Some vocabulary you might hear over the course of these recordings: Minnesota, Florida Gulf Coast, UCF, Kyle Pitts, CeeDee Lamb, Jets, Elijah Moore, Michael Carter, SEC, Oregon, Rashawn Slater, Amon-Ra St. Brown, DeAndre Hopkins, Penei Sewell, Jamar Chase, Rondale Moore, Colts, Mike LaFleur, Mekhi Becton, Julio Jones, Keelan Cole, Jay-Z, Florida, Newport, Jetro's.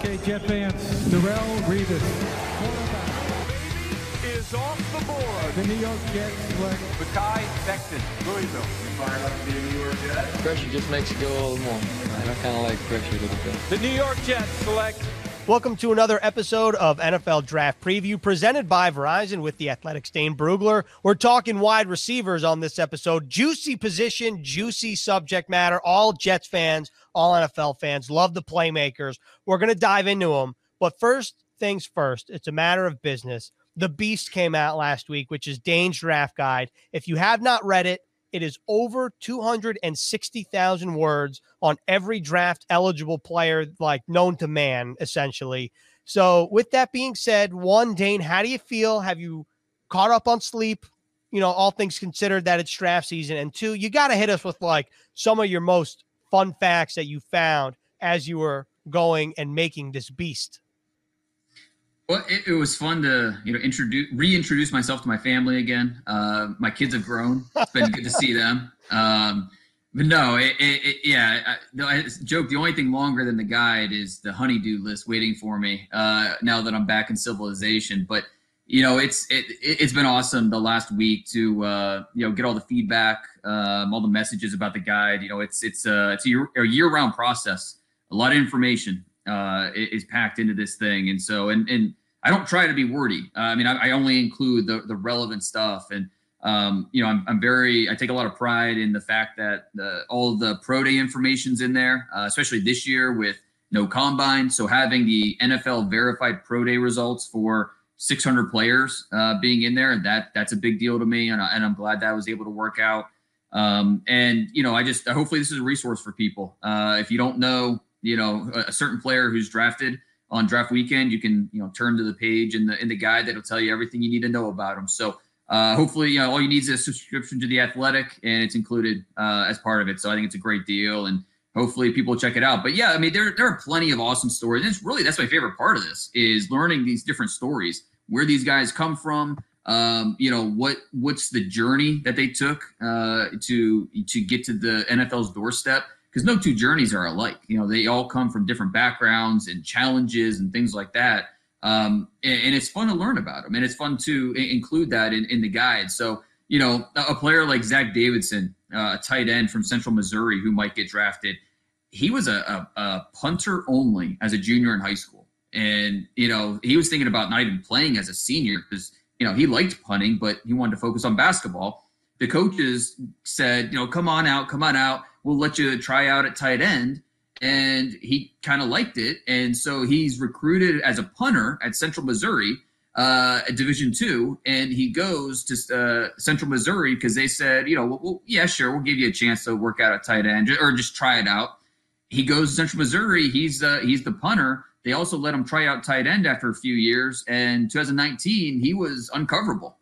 Okay, Jet fans, Darrell Revis, quarterback, is off the board. The New York Jets select Mekhi Becton, Louisville. You fired up to be a New York Jet? Pressure just makes it go a little more. I kind of like pressure a little bit. The New York Jets select. Welcome to another episode of NFL Draft Preview presented by Verizon with The Athletic, Dane Brugler. We're talking wide receivers on this episode. Juicy position, juicy subject matter. All Jets fans, all NFL fans love the playmakers. We're going to dive into them. But first things first, it's a matter of business. The Beast came out last week, which is Dane's draft guide. If you have not read it, it is over 260,000 words on every draft eligible player, like known to man, essentially. So with that being said, one, Dane, how do you feel? Have you caught up on sleep? You know, all things considered that it's draft season. And two, you got to hit us with like some of your most fun facts that you found as you were going and making this beast. Well, it was fun to, you know, reintroduce myself to my family again. My kids have grown. It's been good to see them. But no, I joke. The only thing longer than the guide is the honey-do list waiting for me now that I'm back in civilization. But you know, it's been awesome the last week to get all the feedback, all the messages about the guide. You know, it's a year-round process. A lot of information is packed into this thing, and so and I don't try to be wordy. I only include the relevant stuff, and I take a lot of pride in the fact that all the pro day information's in there, especially this year with no combine. So having the NFL verified pro day results for 600 players being in there, that's a big deal to me, and I'm glad that I was able to work out. Hopefully this is a resource for people. If you don't know, you know, a certain player who's drafted on draft weekend, you can, you know, turn to the page in the guide that'll tell you everything you need to know about them. So hopefully, you know, all you need is a subscription to The Athletic, and it's included as part of it. So I think it's a great deal, and hopefully people check it out. But yeah, I mean, there are plenty of awesome stories. And it's really, that's my favorite part of this, is learning these different stories, where these guys come from, what's the journey that they took to get to the NFL's doorstep. Because no two journeys are alike. You know, they all come from different backgrounds and challenges and things like that. And it's fun to learn about them, and it's fun to include that in the guide. So, you know, a player like Zach Davidson, a tight end from Central Missouri who might get drafted, he was a punter only as a junior in high school. And, you know, he was thinking about not even playing as a senior because, you know, he liked punting, but he wanted to focus on basketball. The coaches said, you know, come on out. We'll let you try out at tight end. And he kind of liked it. And so he's recruited as a punter at Central Missouri, at Division II. And he goes to Central Missouri because they said, you know, well, yeah, sure, we'll give you a chance to work out at tight end or just try it out. He goes to Central Missouri. He's the punter. They also let him try out tight end after a few years. And 2019, he was uncoverable.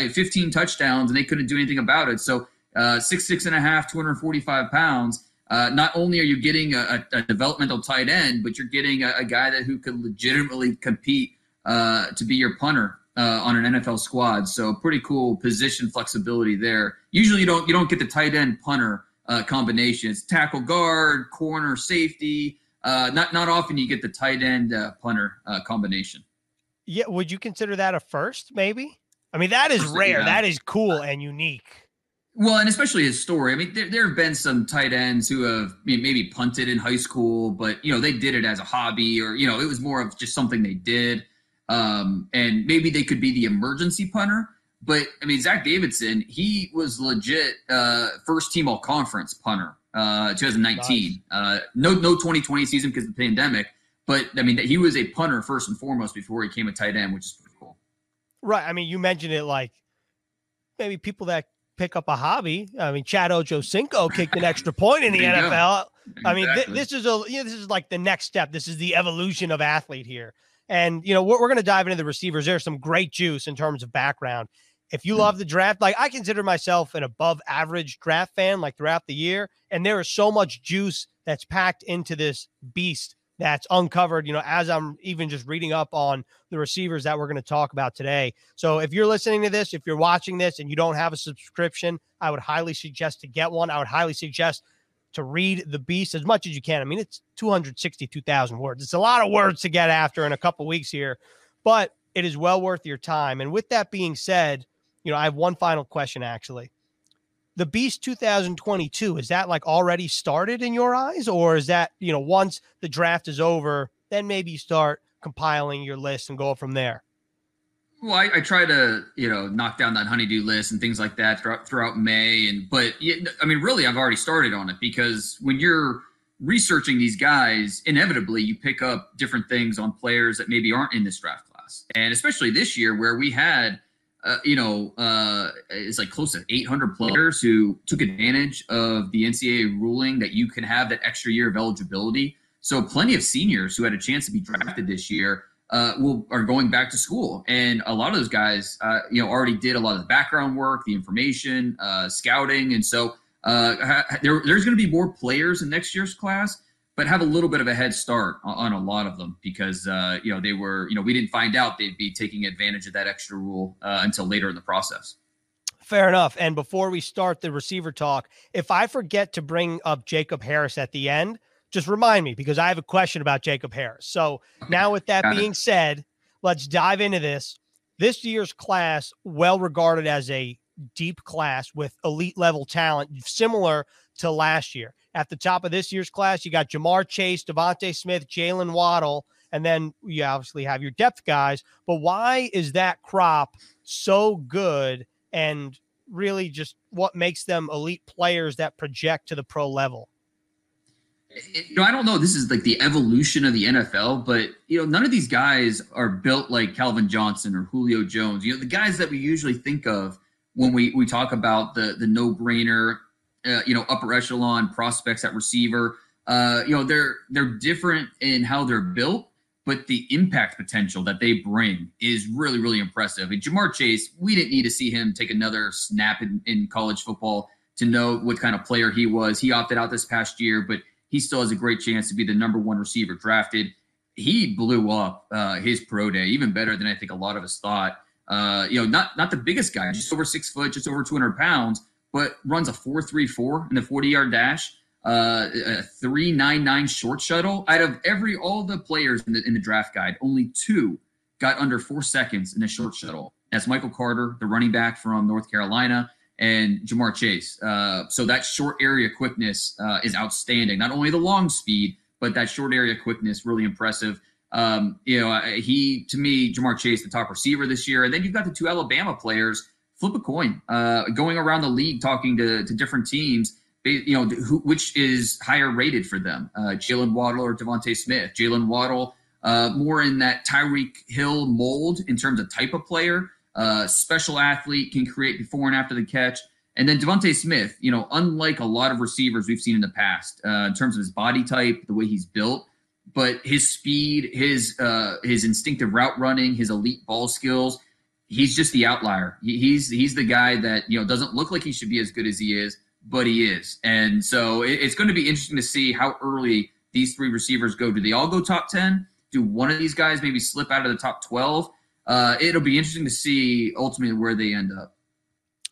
15 touchdowns, and they couldn't do anything about it. So 6'5", 245 pounds. Not only are you getting a developmental tight end, but you're getting a guy who could legitimately compete to be your punter on an NFL squad. So pretty cool position flexibility there. Usually you don't get the tight end punter combination. It's tackle, guard, corner, safety. Not often you get the tight end punter combination. Yeah, would you consider that a first? Maybe. I mean, that is rare. Yeah. That is cool and unique. Well, and especially his story. I mean, there have been some tight ends who have maybe punted in high school, but, you know, they did it as a hobby, or, you know, it was more of just something they did. And maybe they could be the emergency punter. But, I mean, Zach Davidson, he was legit first-team all-conference punter 2019. Nice. No 2020 season because of the pandemic. But, I mean, he was a punter first and foremost before he became a tight end, which is pretty cool. Right. I mean, you mentioned it, like maybe people that pick up a hobby. I mean, Chad Ochocinco kicked an extra point in the NFL. Exactly. I mean, this is like the next step. This is the evolution of athlete here. And, you know, we're going to dive into the receivers. There's some great juice in terms of background. If you love the draft, like I consider myself an above average draft fan, like throughout the year. And there is so much juice that's packed into this beast that's uncovered, you know, as I'm even just reading up on the receivers that we're going to talk about today. So if you're listening to this, if you're watching this and you don't have a subscription, I would highly suggest to get one. I would highly suggest to read the beast as much as you can. I mean, it's 262,000 words. It's a lot of words to get after in a couple weeks here, but it is well worth your time. And with that being said, you know, I have one final question, actually. The Beast 2022, is that like already started in your eyes, or is that, you know, once the draft is over, then maybe you start compiling your list and go from there? Well, I try to, you know, knock down that honeydew list and things like that throughout May. But I mean, really, I've already started on it, because when you're researching these guys, inevitably you pick up different things on players that maybe aren't in this draft class. And especially this year, where we had, it's like close to 800 players who took advantage of the NCAA ruling that you can have that extra year of eligibility. So plenty of seniors who had a chance to be drafted this year are going back to school. And a lot of those guys, already did a lot of the background work, the information, scouting. And so there's going to be more players in next year's class, but have a little bit of a head start on a lot of them, because, we didn't find out they'd be taking advantage of that extra rule until later in the process. Fair enough. And before we start the receiver talk, if I forget to bring up Jacob Harris at the end, just remind me, because I have a question about Jacob Harris. So now with that being said, let's dive into this. This year's class, well regarded as a deep class with elite level talent, similar to last year. At the top of this year's class, you got Jamar Chase, Devonte Smith, Jalen Waddle, and then you obviously have your depth guys. But why is that crop so good, and really just what makes them elite players that project to the pro level? I don't know. This is like the evolution of the NFL, but, none of these guys are built like Calvin Johnson or Julio Jones. The guys that we usually think of when we talk about the no-brainer, upper echelon prospects at receiver. They're different in how they're built, but the impact potential that they bring is really, really impressive. And Jamar Chase, we didn't need to see him take another snap in college football to know what kind of player he was. He opted out this past year, but he still has a great chance to be the number one receiver drafted. He blew up his pro day, even better than I think a lot of us thought. Not the biggest guy, just over 6 foot, just over 200 pounds, but runs a 4.34 in the 40-yard dash, a 3.99 short shuttle. Out of all the players in the draft guide, only two got under 4 seconds in the short shuttle. That's Michael Carter, the running back from North Carolina, and Jamar Chase. So that short area quickness is outstanding. Not only the long speed, but that short area quickness, really impressive. Jamar Chase, the top receiver this year. And then you've got the two Alabama players. Flip a coin, going around the league, talking to different teams, which is higher rated for them, Jalen Waddle or Devonte Smith. Jalen Waddle, more in that Tyreek Hill mold in terms of type of player, special athlete, can create before and after the catch. And then Devonte Smith, unlike a lot of receivers we've seen in the past, in terms of his body type, the way he's built, but his speed, his instinctive route running, his elite ball skills. He's just the outlier. He's the guy that, doesn't look like he should be as good as he is, but he is. And so it's going to be interesting to see how early these three receivers go. Do they all go top 10? Do one of these guys maybe slip out of the top 12? It'll be interesting to see ultimately where they end up.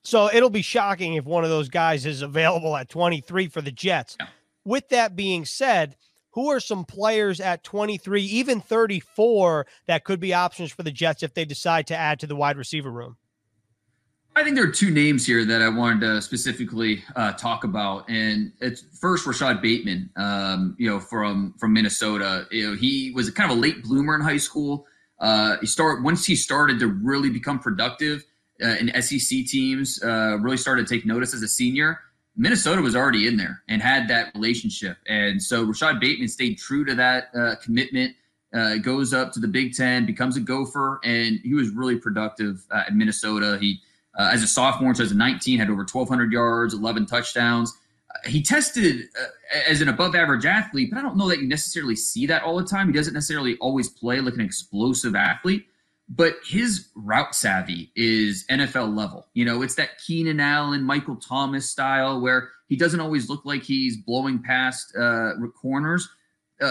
So it'll be shocking if one of those guys is available at 23 for the Jets. Yeah. With that being said, who are some players at 23, even 34, that could be options for the Jets if they decide to add to the wide receiver room? I think there are two names here that I wanted to specifically talk about. And it's first Rashad Bateman, from Minnesota. He was kind of a late bloomer in high school. Once he started to really become productive in SEC teams, really started to take notice as a senior, Minnesota was already in there and had that relationship. And so Rashad Bateman stayed true to that commitment, goes up to the Big Ten, becomes a Gopher, and he was really productive at Minnesota. He, as a sophomore, so as a 19, had over 1,200 yards, 11 touchdowns. He tested as an above-average athlete, but I don't know that you necessarily see that all the time. He doesn't necessarily always play like an explosive athlete, but his route savvy is NFL level. It's that Keenan Allen, Michael Thomas style where he doesn't always look like he's blowing past corners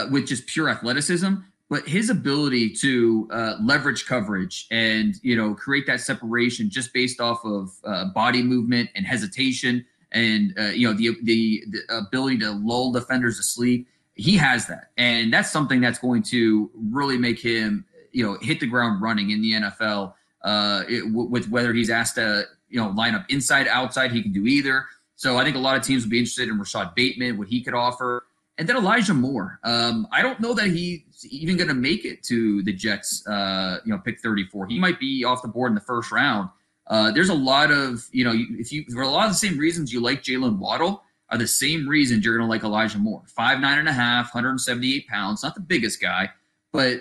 with just pure athleticism, but his ability to leverage coverage and, create that separation just based off of body movement and hesitation and the ability to lull defenders to sleep. He has that, and that's something that's going to really make him, hit the ground running in the NFL. With whether he's asked to, line up inside, outside, he can do either. So I think a lot of teams would be interested in Rashad Bateman, what he could offer. And then Elijah Moore. I don't know that he's even going to make it to the Jets, pick 34. He might be off the board in the first round. There's a lot of, for a lot of the same reasons you like Jalen Waddle are the same reasons you're going to like Elijah Moore. 5'9.5", 178 pounds, not the biggest guy, but,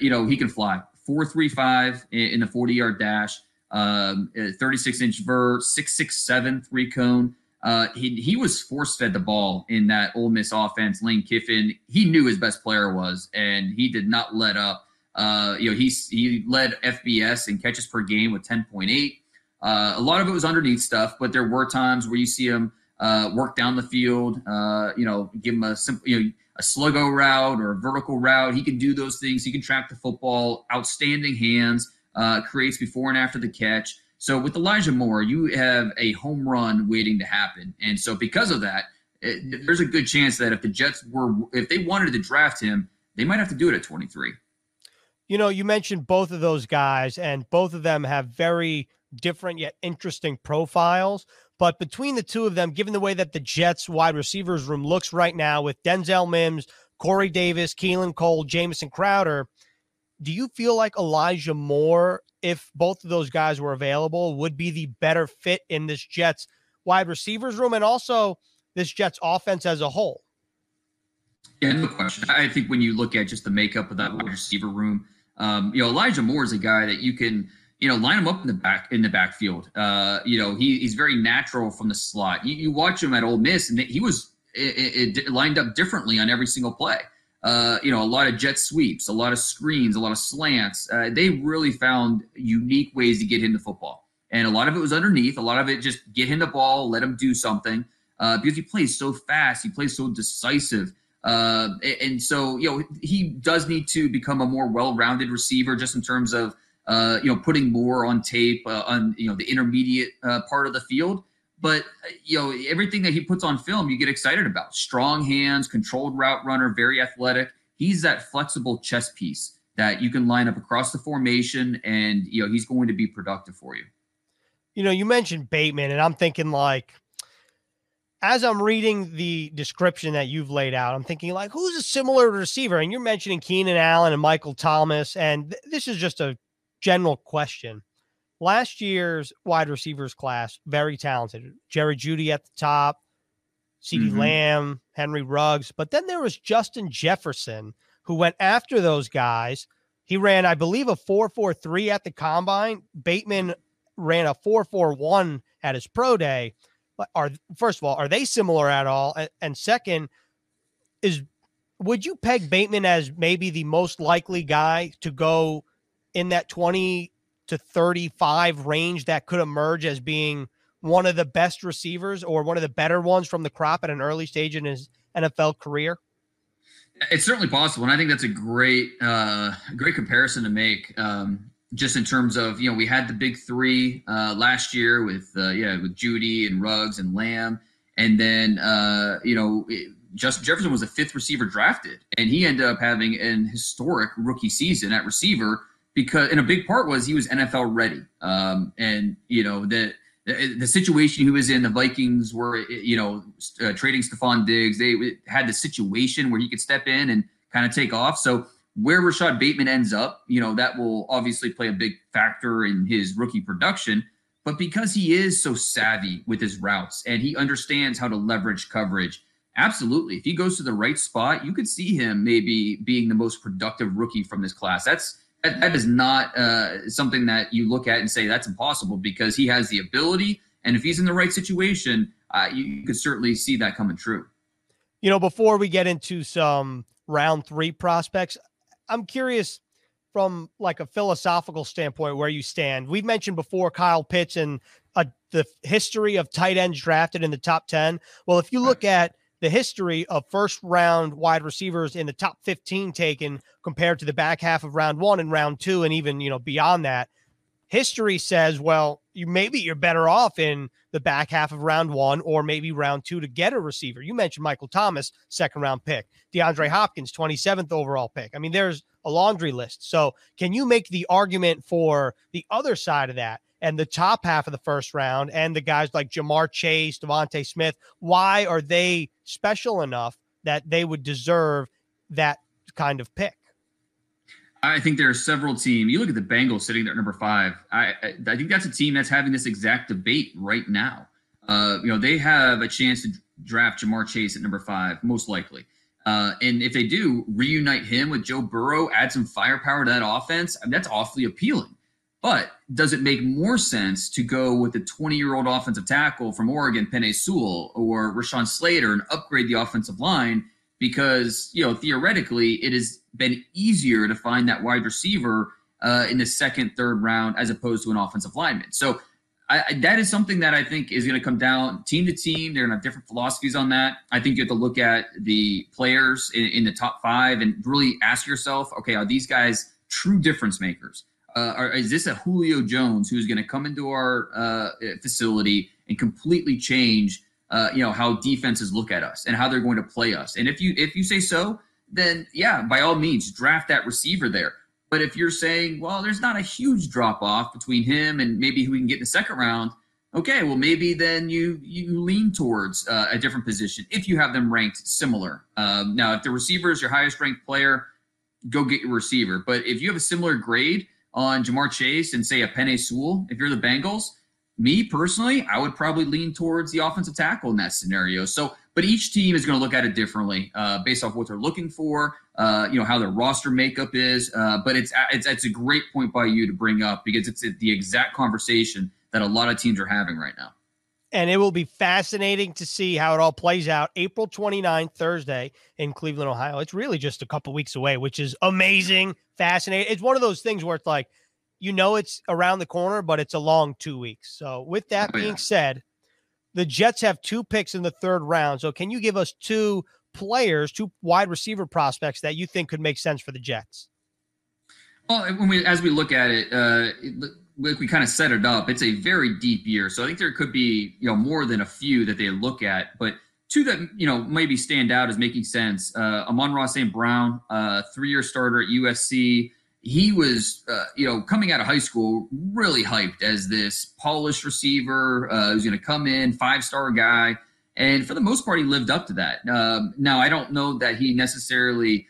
he can fly. 4.35 in the 40-yard dash, 36-inch vert, 6.67 3-cone. He was force-fed the ball in that Ole Miss offense. Lane Kiffin, he knew his best player was, and he did not let up. He led FBS in catches per game with 10.8. A lot of it was underneath stuff, but there were times where you see him work down the field, give him a simple, a sluggo route or a vertical route. He can do those things. He can track the football, outstanding hands, creates before and after the catch. So with Elijah Moore, you have a home run waiting to happen. And so because of that, there's a good chance that if the Jets if they wanted to draft him, they might have to do it at 23. You mentioned both of those guys, and both of them have very different yet interesting profiles. But between the two of them, given the way that the Jets wide receivers room looks right now with Denzel Mims, Corey Davis, Keelan Cole, Jamison Crowder, do you feel like Elijah Moore, if both of those guys were available, would be the better fit in this Jets wide receivers room and also this Jets offense as a whole? Yeah, no question. I think when you look at just the makeup of that wide receiver room, Elijah Moore is a guy that you can – line him up in the backfield. He's very natural from the slot. You watch him at Ole Miss, and he was lined up differently on every single play. A lot of jet sweeps, a lot of screens, a lot of slants. They really found unique ways to get him to football. And a lot of it was underneath. A lot of it just get him the ball, let him do something. Because he plays so fast, he plays so decisive. And so, he does need to become a more well-rounded receiver just in terms of, putting more on tape on the intermediate part of the field. But, everything that he puts on film, you get excited about. Strong hands, controlled route runner, very athletic. He's that flexible chess piece that you can line up across the formation, and, he's going to be productive for you. You mentioned Bateman, and I'm thinking as I'm reading the description that you've laid out, I'm thinking who's a similar receiver? And you're mentioning Keenan Allen and Michael Thomas, and this is just a general question. Last year's wide receivers class, very talented. Jerry Jeudy at the top, CeeDee Lamb, Henry Ruggs. But then there was Justin Jefferson, who went after those guys. He ran, I believe, a 4.43 at the combine. Bateman ran a 4.41 at his pro day. First of all, are they similar at all? And second, would you peg Bateman as maybe the most likely guy to go in that 20 to 35 range that could emerge as being one of the best receivers or one of the better ones from the crop at an early stage in his NFL career? It's certainly possible. And I think that's a great comparison to make just in terms of, we had the big three last year with Jeudy and Ruggs and Lamb. And then, Justin Jefferson was the fifth receiver drafted, and he ended up having an historic rookie season at receiver. Because, and a big part was he was NFL ready. The situation he was in, the Vikings were, trading Stephon Diggs. They had the situation where he could step in and kind of take off. So where Rashad Bateman ends up, that will obviously play a big factor in his rookie production. But because he is so savvy with his routes and he understands how to leverage coverage, absolutely. If he goes to the right spot, you could see him maybe being the most productive rookie from this class. That is not something that you look at and say that's impossible, because he has the ability. And if he's in the right situation, you could certainly see that coming true. Before we get into some round three prospects, I'm curious from a philosophical standpoint where you stand. We've mentioned before Kyle Pitts and the history of tight ends drafted in the top 10. Well, if you look at the history of first round wide receivers in the top 15 taken compared to the back half of round 1 and round 2, and even, beyond that, history says, well, maybe you're better off in the back half of round one or maybe round two to get a receiver. You mentioned Michael Thomas, second round pick, DeAndre Hopkins, 27th overall pick. I mean, there's a laundry list. So can you make the argument for the other side of that and the top half of the first round and the guys like Jamar Chase, Devonte Smith? Why are they special enough that they would deserve that kind of pick? I think there are several teams. You look at the Bengals sitting there at number 5. I think that's a team that's having this exact debate right now. They have a chance to draft Jamar Chase at number 5, most likely. And if they do, reunite him with Joe Burrow, add some firepower to that offense. I mean, that's awfully appealing. But does it make more sense to go with a 20-year-old offensive tackle from Oregon, Penei Sewell, or Rashawn Slater and upgrade the offensive line? Because, theoretically, it has been easier to find that wide receiver in the second, third round as opposed to an offensive lineman. So that is something that I think is going to come down team to team. They're going to have different philosophies on that. I think you have to look at the players in the top 5 and really ask yourself, okay, are these guys true difference makers? Is this a Julio Jones who's going to come into our facility and completely change how defenses look at us and how they're going to play us? And if you say so, then yeah, by all means, draft that receiver there. But if you're saying, well, there's not a huge drop off between him and maybe who we can get in the second round, okay, well maybe then you lean towards a different position if you have them ranked similar. Now, if the receiver is your highest ranked player, go get your receiver. But if you have a similar grade on Jamar Chase and say a Penei Sewell, if you're the Bengals, me personally, I would probably lean towards the offensive tackle in that scenario. So, but each team is going to look at it differently based off what they're looking for, how their roster makeup is. But it's a great point by you to bring up because it's the exact conversation that a lot of teams are having right now. And it will be fascinating to see how it all plays out. April 29th, Thursday in Cleveland, Ohio. It's really just a couple weeks away, which is amazing, fascinating. It's one of those things where it's like, it's around the corner, but it's a long 2 weeks. So with that being said, the Jets have 2 picks in the third round. So can you give us 2 players, 2 wide receiver prospects that you think could make sense for the Jets? Well, as we look at it, we kind of set it up. It's a very deep year. So I think there could be, more than a few that they look at, but 2 that, maybe stand out as making sense. Amon-Ra St. Brown, 3-year starter at USC. He was, coming out of high school, really hyped as this polished receiver who's going to come in, 5-star guy. And for the most part, he lived up to that. Now, I don't know that he necessarily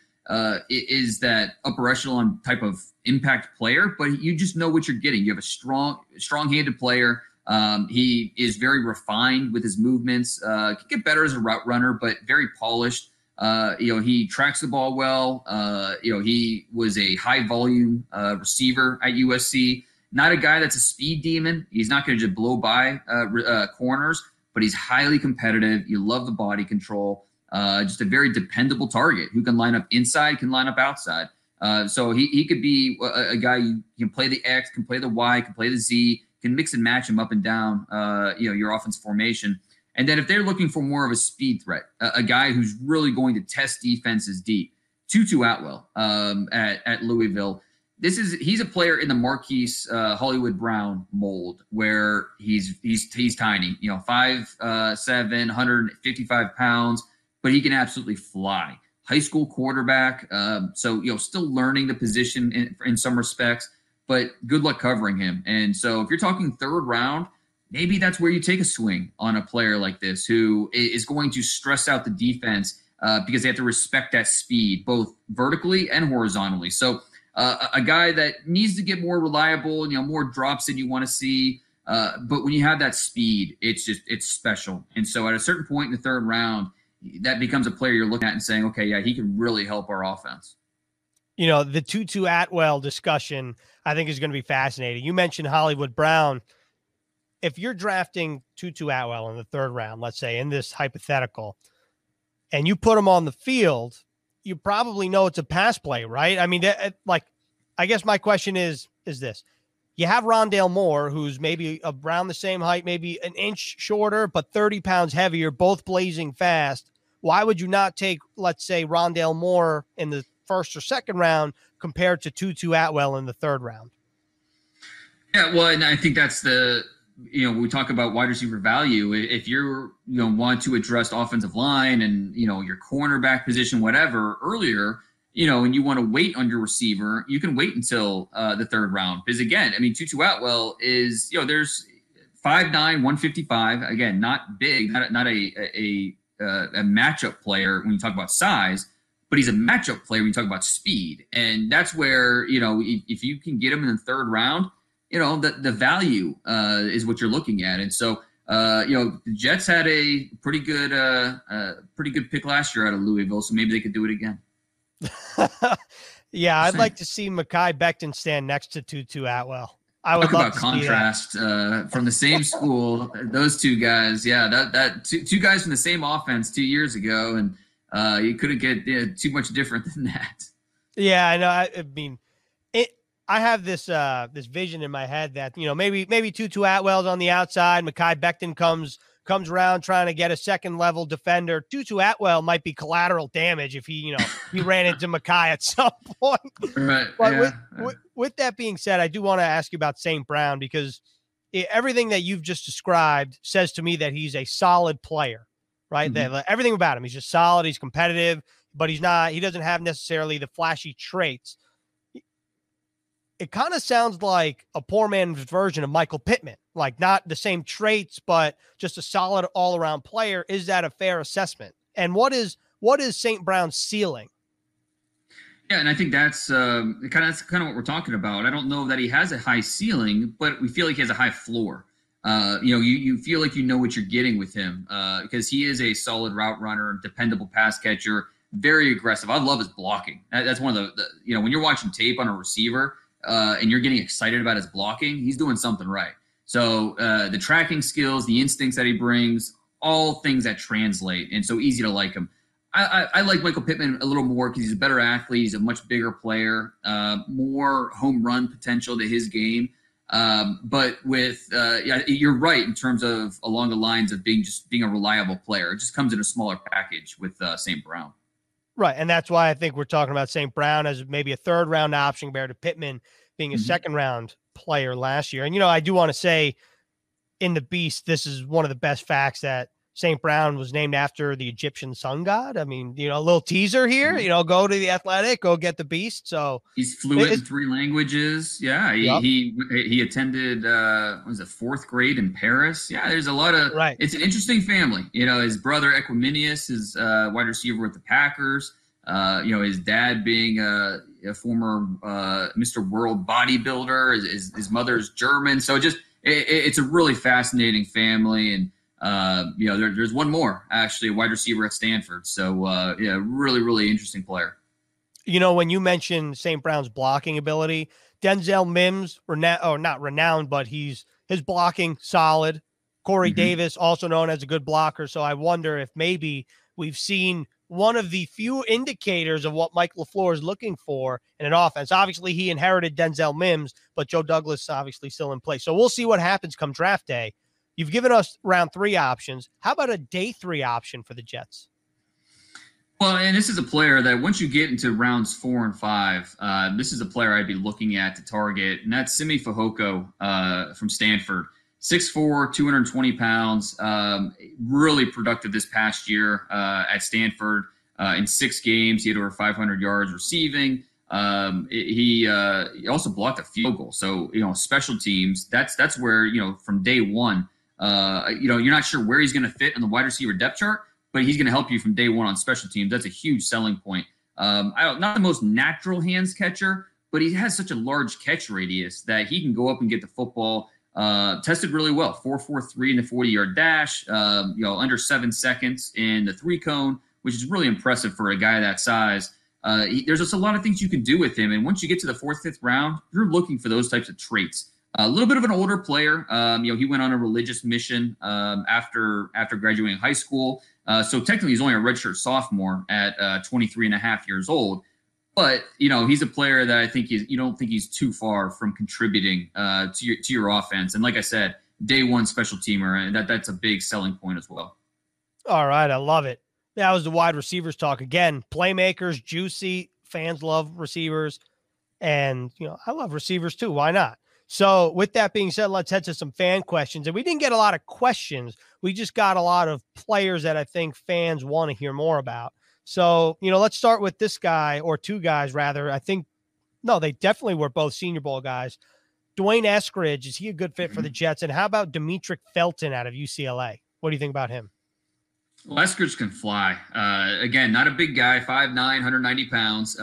is that upper echelon type of impact player, but you just know what you're getting. You have a strong-handed player. He is very refined with his movements. Can get better as a route runner, but very polished. He tracks the ball well. He was a high-volume receiver at USC. Not a guy that's a speed demon. He's not going to just blow by corners, but he's highly competitive. You love the body control. Just a very dependable target who can line up inside, can line up outside. So he could be a guy you can play the X, can play the Y, can play the Z, can mix and match him up and down, your offense formation. And then if they're looking for more of a speed threat, a guy who's really going to test defenses deep, Tutu Atwell at Louisville. He's a player in the Marquise Hollywood Brown mold where he's tiny, 5'7", 155 pounds, but he can absolutely fly. High school quarterback, so still learning the position in some respects, but good luck covering him. And so if you're talking third round, maybe that's where you take a swing on a player like this who is going to stress out the defense because they have to respect that speed, both vertically and horizontally. So a guy that needs to get more reliable, more drops than you want to see. But when you have that speed, it's special. And so at a certain point in the third round, that becomes a player you're looking at and saying, okay, yeah, he can really help our offense. The Tutu Atwell discussion, I think, is going to be fascinating. You mentioned Hollywood Brown. If you're drafting Tutu Atwell in the third round, let's say in this hypothetical, and you put him on the field, you probably know it's a pass play, right? I mean, I guess my question is this. You have Rondale Moore, who's maybe around the same height, maybe an inch shorter, but 30 pounds heavier, both blazing fast. Why would you not take, let's say, Rondale Moore in the first or second round compared to Tutu Atwell in the third round? Yeah, well, and I think that's the, you know, we talk about wide receiver value. If you're, you know, want to address offensive line and, you know, your cornerback position, whatever, earlier, you know, and you want to wait on your receiver, you can wait until the third round. Because again, I mean, Tutu Atwell is, you know, there's 5'9", 155. Again, not big, not a matchup player when you talk about size, but he's a matchup player when you talk about speed. And that's where, you know, if you can get him in the third round, you know, the value is what you're looking at. And so, you know, the Jets had a pretty good pick last year out of Louisville, so maybe they could do it again. Yeah, I'd like to see Mekhi Becton stand next to Tutu Atwell. I would love to contrast from the same school. Those two guys, yeah, that two guys from the same offense 2 years ago, and you couldn't get too much different than that. Yeah, I know. I have this vision in my head that, you know, maybe Tutu Atwell's on the outside, Mekhi Becton comes around trying to get a second level defender. Tutu Atwell might be collateral damage if he ran into Mekhi at some point. Right, but yeah. With that being said, I do want to ask you about St. Brown, because everything that you've just described says to me that he's a solid player, right? Mm-hmm. That everything about him, he's just solid. He's competitive, but he doesn't have necessarily the flashy traits. It kind of sounds like a poor man's version of Michael Pittman, like not the same traits, but just a solid all-around player. Is that a fair assessment? And what is St. Brown's ceiling? Yeah, and I think that's kind of what we're talking about. I don't know that he has a high ceiling, but we feel like he has a high floor. You know, you feel like you know what you're getting with him because he is a solid route runner, dependable pass catcher, very aggressive. I love his blocking. That's one of the you know, when you're watching tape on a receiver, and you're getting excited about his blocking, he's doing something right. So the tracking skills, the instincts that he brings, all things that translate, and so easy to like him. I like Michael Pittman a little more because he's a better athlete. He's a much bigger player, more home run potential to his game. But with you're right in terms of along the lines of being a reliable player. It just comes in a smaller package with St. Brown. Right, and that's why I think we're talking about St. Brown as maybe a third-round option compared to Pittman being a second-round player last year. And, you know, I do want to say in the Beast, this is one of the best facts that St. Brown was named after the Egyptian sun god. I mean, you know, a little teaser here. You know, go to The Athletic, go get the Beast. So he's fluent in 3 languages. Yeah, he attended, fourth grade in Paris. Yeah, there's a lot of right. It's an interesting family. You know, his brother Equiminius is wide receiver with the Packers. You know, his dad being a former Mr. World bodybuilder. His mother's German. So it's a really fascinating family. And you know, there's one more, actually, a wide receiver at Stanford. So, yeah, really, really interesting player. You know, when you mentioned St. Brown's blocking ability, Denzel Mims, not renowned, but his blocking solid. Corey Davis, also known as a good blocker. So I wonder if maybe we've seen one of the few indicators of what Mike LaFleur is looking for in an offense. Obviously, he inherited Denzel Mims, but Joe Douglas obviously still in place. So we'll see what happens come draft day. You've given us round 3 options. How about a day 3 option for the Jets? Well, and this is a player that once you get into rounds 4 and 5, this is a player I'd be looking at to target, and that's Simi Fehoko from Stanford. 6'4", 220 pounds, really productive this past year at Stanford. In 6 games, he had over 500 yards receiving. He also blocked a field goal. So, you know, special teams, that's where, you know, from day one, you know, you're not sure where he's going to fit on the wide receiver depth chart, but he's going to help you from day one on special teams. That's a huge selling point. Not the most natural hands catcher, but he has such a large catch radius that he can go up and get the football. Tested really well, 4.43 in the 40-yard dash. You know, under 7 seconds in the 3-cone, which is really impressive for a guy that size. There's just a lot of things you can do with him, and once you get to the 4th, 5th round, you're looking for those types of traits. A little bit of an older player. You know, he went on a religious mission after graduating high school. So technically he's only a redshirt sophomore at 23 and a half years old. But, you know, he's a player that I think you don't think he's too far from contributing to your offense. And like I said, day one special teamer, and that's a big selling point as well. All right. I love it. That was the wide receivers talk. Again, playmakers, juicy, fans love receivers. And, you know, I love receivers too. Why not? So with that being said, let's head to some fan questions. And we didn't get a lot of questions. We just got a lot of players that I think fans want to hear more about. So, you know, let's start with this guy, or two guys rather. I think, no, they definitely were both Senior Bowl guys. Dwayne Eskridge, is he a good fit for the Jets? And how about Demetric Felton out of UCLA? What do you think about him? Well, Eskridge can fly. Again, not a big guy, 5'9", 190 pounds.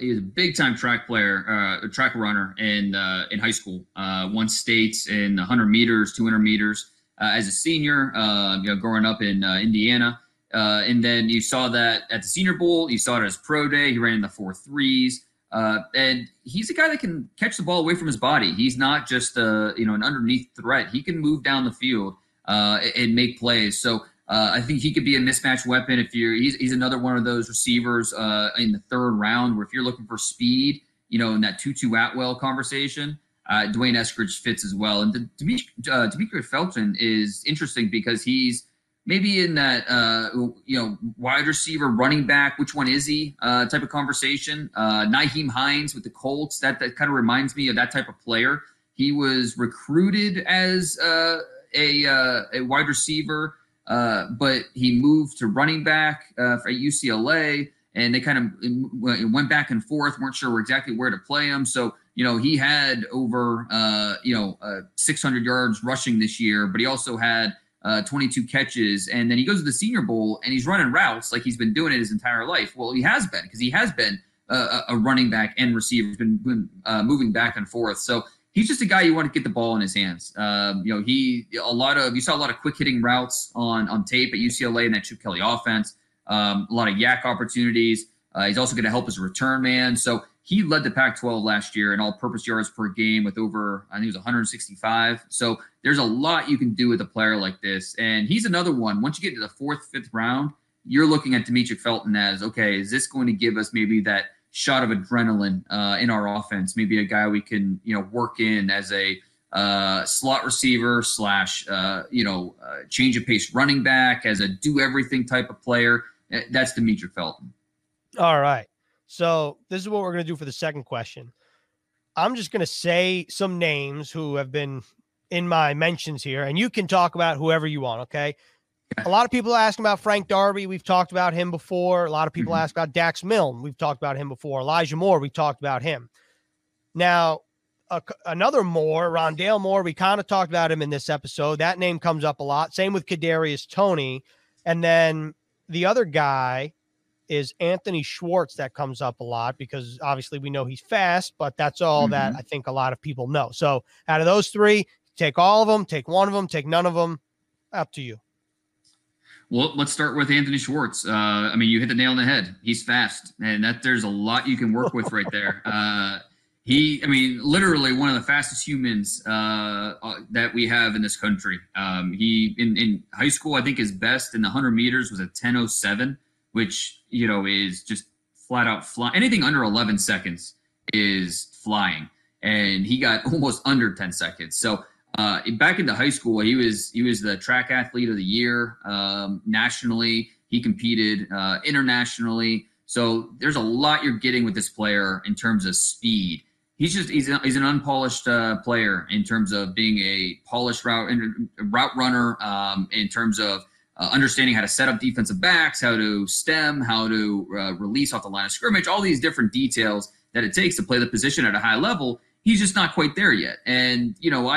He was a big-time track player, track runner in high school. Won states in 100 meters, 200 meters. As a senior, you know, growing up in Indiana. And then you saw that at the Senior Bowl. You saw it at his pro day. He ran in the 4.3s. And he's a guy that can catch the ball away from his body. He's not just you know, an underneath threat. He can move down the field and make plays. So I think he could be a mismatch weapon if you're. He's another one of those receivers in the third round where if you're looking for speed, you know, in that Tutu Atwell conversation, Dwayne Eskridge fits as well. And Demetric Felton is interesting because he's maybe in that you know, wide receiver, running back, which one is he type of conversation. Nyheim Hines with the Colts, that kind of reminds me of that type of player. He was recruited as a wide receiver. But he moved to running back for UCLA, and they kind of went back and forth, weren't sure exactly where to play him. So, you know, he had over, 600 yards rushing this year, but he also had 22 catches. And then he goes to the Senior Bowl, and he's running routes like he's been doing it his entire life. Well, he has been, because he has been a running back and receiver. He's been moving back and forth. So he's just a guy you want to get the ball in his hands. You know, you saw a lot of quick hitting routes on tape at UCLA in that Chip Kelly offense. A lot of yak opportunities. He's also going to help as a return man. So he led the Pac-12 last year in all-purpose yards per game with over, I think it was 165. So there's a lot you can do with a player like this. And he's another one. Once you get to the fourth, fifth round, you're looking at Demetric Felton as, okay, is this going to give us maybe that shot of adrenaline in our offense, maybe a guy we can, you know, work in as a slot receiver / change of pace running back, as a do everything type of player. That's Demetric Felton. All right. So this is what we're going to do for the second question. I'm just going to say some names who have been in my mentions here, and you can talk about whoever you want. Okay. A lot of people ask about Frank Darby. We've talked about him before. A lot of people ask about Dax Milne. We've talked about him before. Elijah Moore, we talked about him. Now, another Moore, Rondale Moore, we kind of talked about him in this episode. That name comes up a lot. Same with Kadarius Toney. And then the other guy is Anthony Schwartz. That comes up a lot because obviously we know he's fast, but that's all that I think a lot of people know. So out of those three, take all of them, take one of them, take none of them. Up to you. Well, let's start with Anthony Schwartz. I mean, you hit the nail on the head. He's fast, and there's a lot you can work with right there. Literally one of the fastest humans that we have in this country. He in high school, I think his best in the 100 meters was a 10:07, which, you know, is just flat out flying. Anything under 11 seconds is flying, and he got almost under 10 seconds. So. Back into high school, he was the track athlete of the year nationally. He competed internationally. So there's a lot you're getting with this player in terms of speed. He's an unpolished player in terms of being a polished route runner, in terms of understanding how to set up defensive backs, how to stem, how to release off the line of scrimmage, all these different details that it takes to play the position at a high level. He's just not quite there yet. And, you know,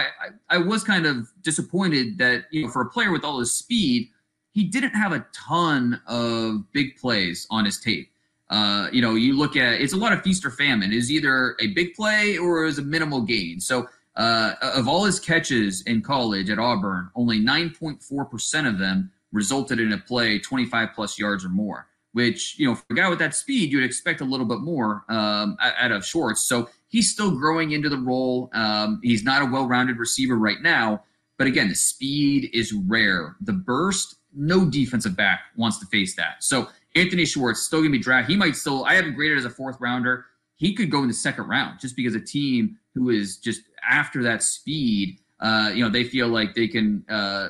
I was kind of disappointed that, you know, for a player with all his speed, he didn't have a ton of big plays on his tape. You know, you look at, it's a lot of feast or famine. It was either a big play or it was a minimal gain. So of all his catches in college at Auburn, only 9.4% of them resulted in a play 25 plus yards or more, which, you know, for a guy with that speed, you'd expect a little bit more out of Schwartz. So he's still growing into the role. He's not a well-rounded receiver right now. But again, the speed is rare. The burst, no defensive back wants to face that. So Anthony Schwartz still going to be drafted. He might still – I have him graded as a fourth rounder. He could go in the second round just because a team who is just after that speed, you know, they feel like they can,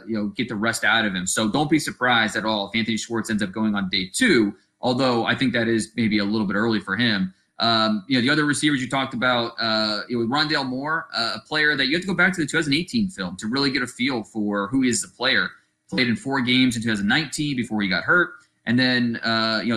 you know, get the rest out of him. So don't be surprised at all if Anthony Schwartz ends up going on day 2, although I think that is maybe a little bit early for him. The other receivers you talked about, Rondale Moore, a player that you have to go back to the 2018 film to really get a feel for who is the player. Played in 4 games in 2019 before he got hurt. And then,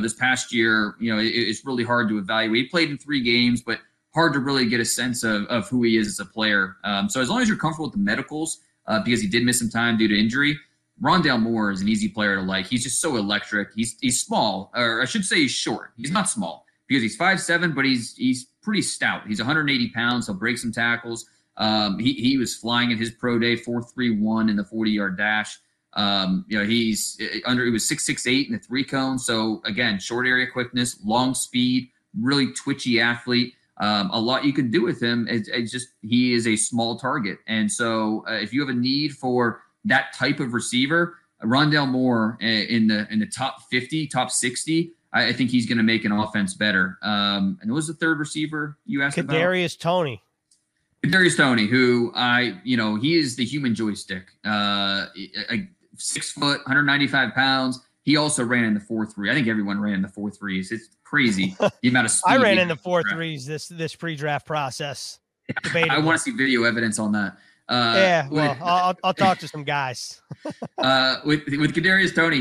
this past year, it's really hard to evaluate. He played in 3 games, but hard to really get a sense of who he is as a player. So as long as you're comfortable with the medicals, because he did miss some time due to injury, Rondale Moore is an easy player to like. He's just so electric. He's small, or I should say he's short. He's not small because he's 5'7", but he's pretty stout. He's 180 pounds. He'll break some tackles. He was flying in his pro day, 4.31 in the 40-yard dash. He was 6'6", 6'8" in the 3-cone. So again, short area quickness, long speed, really twitchy athlete. A lot you can do with him. It's just, he is a small target. And so if you have a need for that type of receiver, Rondale Moore in the top 50, top 60, I think he's going to make an offense better. And what was the third receiver you asked about? Kadarius Toney, who he is the human joystick. 6 foot, 195 pounds. He also ran in the 4.3. I think everyone ran in the 4.3s. It's crazy the amount of speed. I ran in the 4.3s this pre-draft process. Yeah, I want to see video evidence on that. I'll talk to some guys. With Kadarius Toney,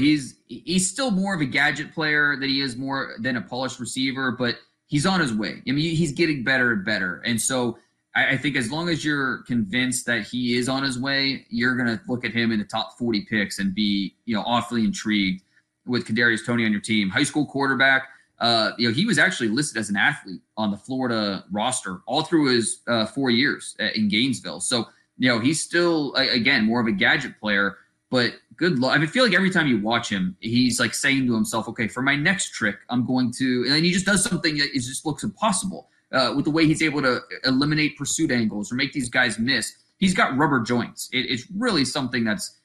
he's still more of a gadget player than he is more than a polished receiver, but he's on his way. I mean, he's getting better and better, and so I think as long as you're convinced that he is on his way, you're going to look at him in the top 40 picks and be, awfully intrigued with Kadarius Toney on your team. High school quarterback, he was actually listed as an athlete on the Florida roster all through his 4 years in Gainesville. So, he's still, again, more of a gadget player, but good luck. I mean, I feel like every time you watch him, he's like saying to himself, okay, for my next trick, I'm going to, and then he just does something that just looks impossible. With the way he's able to eliminate pursuit angles or make these guys miss, he's got rubber joints. It's really something that's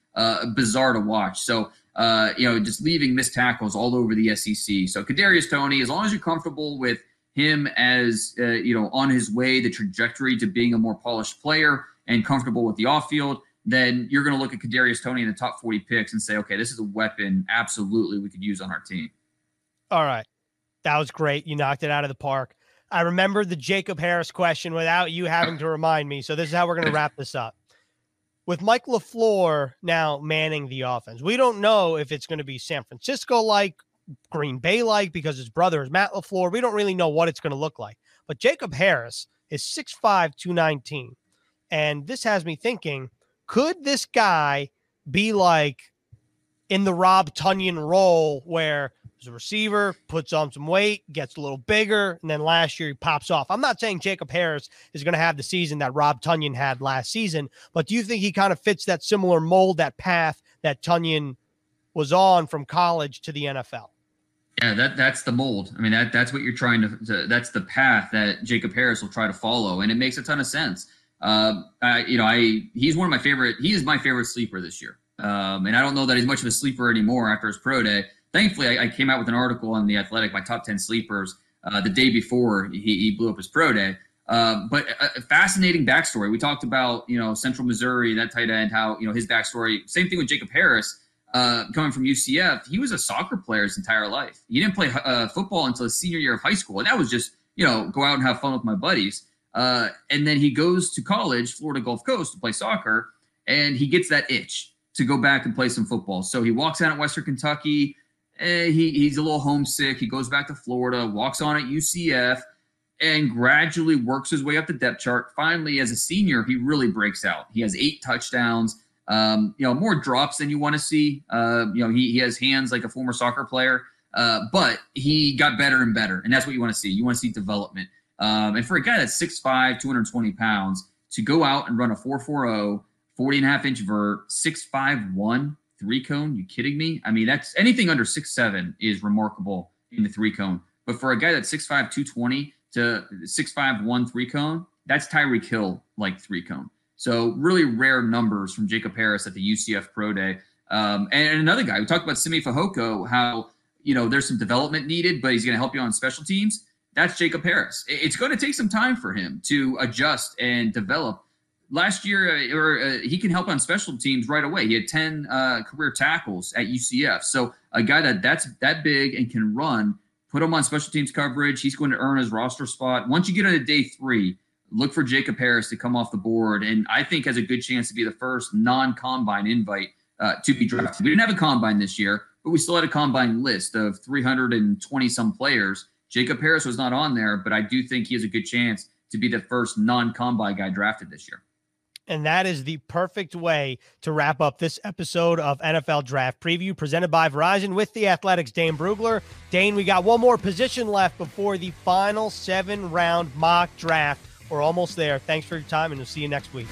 bizarre to watch. So, just leaving missed tackles all over the SEC. So Kadarius Toney, as long as you're comfortable with him as, on his way, the trajectory to being a more polished player and comfortable with the off-field, then you're going to look at Kadarius Toney in the top 40 picks and say, okay, this is a weapon absolutely we could use on our team. All right. That was great. You knocked it out of the park. I remember the Jacob Harris question without you having to remind me. So this is how we're going to wrap this up. With Mike LaFleur now manning the offense, we don't know if it's going to be San Francisco-like, Green Bay-like, because his brother is Matt LaFleur. We don't really know what it's going to look like. But Jacob Harris is 6'5", 219. And this has me thinking, could this guy be like in the Rob Tonyan role where he's a receiver, puts on some weight, gets a little bigger, and then last year he pops off? I'm not saying Jacob Harris is going to have the season that Rob Tonyan had last season, but do you think he kind of fits that similar mold, that path that Tonyan was on from college to the NFL? Yeah, that's the mold. I mean, that's what you're trying to that's the path that Jacob Harris will try to follow, and it makes a ton of sense. He's one of my favorite. He is my favorite sleeper this year, and I don't know that he's much of a sleeper anymore after his pro day. Thankfully, I came out with an article on The Athletic, my top 10 sleepers, the day before he blew up his pro day. But a fascinating backstory. We talked about, Central Missouri, that tight end, how, his backstory. Same thing with Jacob Harris, coming from UCF. He was a soccer player his entire life. He didn't play football until his senior year of high school. And that was just, go out and have fun with my buddies. And then he goes to college, Florida Gulf Coast, to play soccer. And he gets that itch to go back and play some football. So he walks out at Western Kentucky. He's a little homesick. He goes back to Florida, walks on at UCF, and gradually works his way up the depth chart. Finally, as a senior, he really breaks out. He has 8 touchdowns, more drops than you want to see. He has hands like a former soccer player, but he got better and better, and that's what you want to see. You want to see development. And for a guy that's 6'5", 220 pounds, to go out and run a 4.40, 40.5-inch vert, 6'5", 1. 3-cone? You kidding me? I mean, that's anything under 6'7" is remarkable in the 3-cone. But for a guy that's 6'5", 220 to 6'5", 1 3-cone, that's Tyreek Hill like 3-cone. So really rare numbers from Jacob Harris at the UCF Pro Day. And another guy, we talked about Simi Fehoko, how, there's some development needed, but he's going to help you on special teams. That's Jacob Harris. It's going to take some time for him to adjust and develop. Last year, he can help on special teams right away. He had 10 career tackles at UCF. So a guy that's big and can run Put him on special teams coverage. He's going to earn his roster spot. Once you get into day three, look for Jacob Harris to come off the board, and I think has a good chance to be the first non-combine invite to be drafted. We didn't have a combine this year, but we still had a combine list of 320-some players. Jacob Harris was not on there, but I do think he has a good chance to be the first non-combine guy drafted this year. And that is the perfect way to wrap up this episode of NFL Draft Preview presented by Verizon with The Athletic's Dane Brugler. Dane, we got one more position left before the final 7-round mock draft. We're almost there. Thanks for your time, and we'll see you next week.